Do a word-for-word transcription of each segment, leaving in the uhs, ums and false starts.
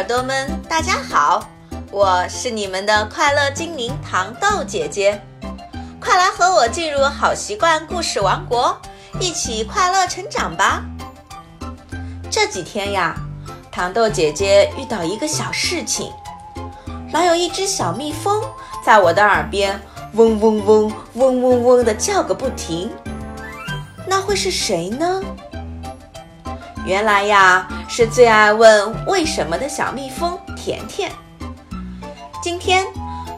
耳朵们，大家好，我是你们的快乐精灵糖豆姐姐，快来和我进入好习惯故事王国，一起快乐成长吧。这几天呀，糖豆姐姐遇到一个小事情，老有一只小蜜蜂在我的耳边嗡嗡嗡嗡嗡嗡地叫个不停，那会是谁呢？原来呀，是最爱问为什么的小蜜蜂甜甜。今天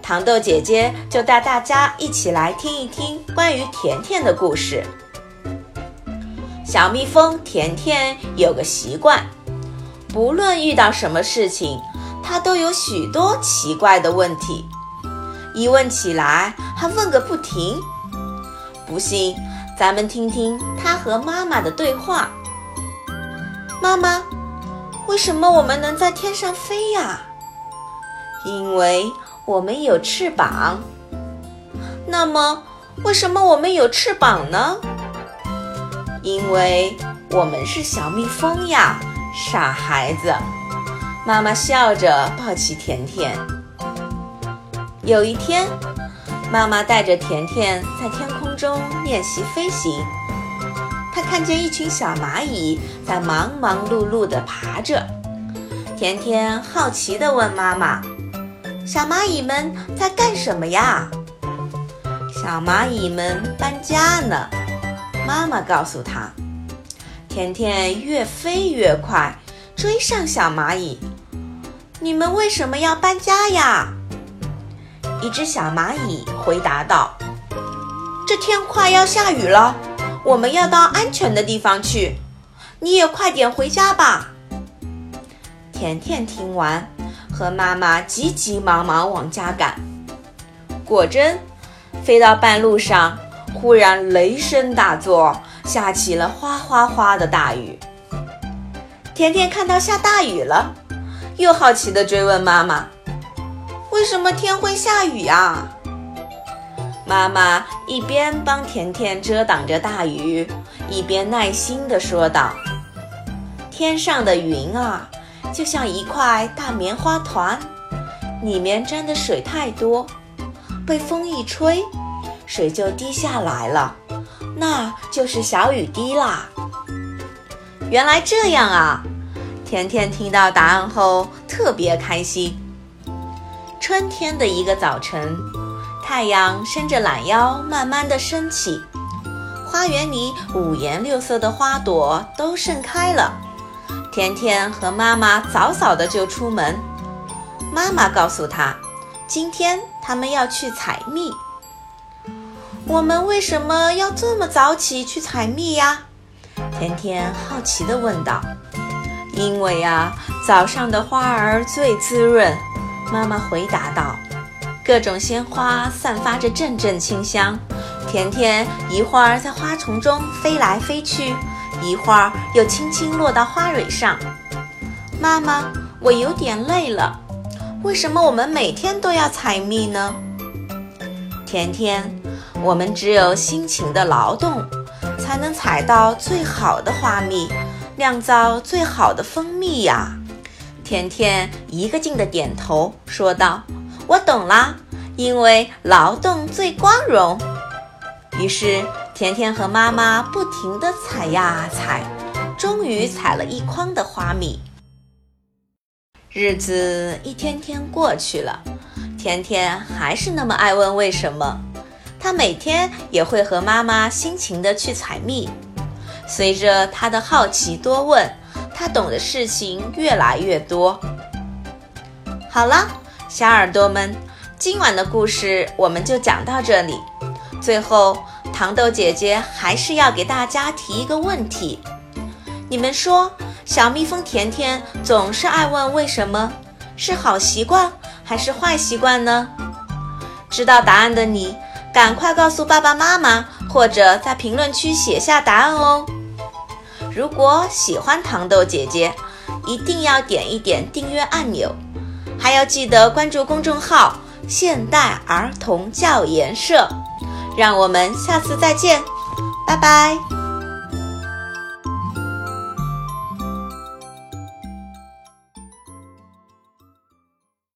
糖豆姐姐就带大家一起来听一听关于甜甜的故事。小蜜蜂甜甜有个习惯，不论遇到什么事情，她都有许多奇怪的问题，一问起来还问个不停。不信，咱们听听她和妈妈的对话。妈妈，为什么我们能在天上飞呀？因为我们有翅膀。那么，为什么我们有翅膀呢？因为我们是小蜜蜂呀，傻孩子。妈妈笑着抱起甜甜。有一天，妈妈带着甜甜在天空中练习飞行。他看见一群小蚂蚁在忙忙碌碌地爬着，甜甜好奇地问妈妈：“小蚂蚁们在干什么呀？”“小蚂蚁们搬家呢。”妈妈告诉他。甜甜越飞越快，追上小蚂蚁。“你们为什么要搬家呀？”一只小蚂蚁回答道：“这天快要下雨了。”我们要到安全的地方去，你也快点回家吧。甜甜听完，和妈妈急急忙忙往家赶。果真，飞到半路上，忽然雷声大作，下起了哗哗哗的大雨。甜甜看到下大雨了，又好奇地追问妈妈：“为什么天会下雨啊？”妈妈一边帮甜甜遮挡着大雨，一边耐心地说道：“天上的云啊，就像一块大棉花团，里面沾的水太多，被风一吹，水就滴下来了，那就是小雨滴啦。”原来这样啊！甜甜听到答案后特别开心。春天的一个早晨，太阳伸着懒腰慢慢地升起，花园里五颜六色的花朵都盛开了。甜甜和妈妈早早地就出门，妈妈告诉她，今天他们要去采蜜。“我们为什么要这么早起去采蜜呀？”甜甜好奇地问道。“因为啊，早上的花儿最滋润。”妈妈回答道。各种鲜花散发着阵阵清香，甜甜一会儿在花丛中飞来飞去，一会儿又轻轻落到花蕊上。“妈妈，我有点累了，为什么我们每天都要采蜜呢？”“甜甜，我们只有辛勤的劳动，才能采到最好的花蜜，酿造最好的蜂蜜呀。”甜甜一个劲地点头说道：“我懂啦，因为劳动最光荣。”于是甜甜和妈妈不停地采呀采，终于采了一筐的花蜜。日子一天天过去了，甜甜还是那么爱问为什么。她每天也会和妈妈辛勤地去采蜜。随着她的好奇多问，她懂的事情越来越多。好了，小耳朵们，今晚的故事我们就讲到这里。最后，糖豆姐姐还是要给大家提一个问题。你们说，小蜜蜂甜甜总是爱问为什么，是好习惯还是坏习惯呢？知道答案的你，赶快告诉爸爸妈妈，或者在评论区写下答案哦。如果喜欢糖豆姐姐，一定要点一点订阅按钮。还要记得关注公众号“现代儿童教研社”，让我们下次再见，拜拜。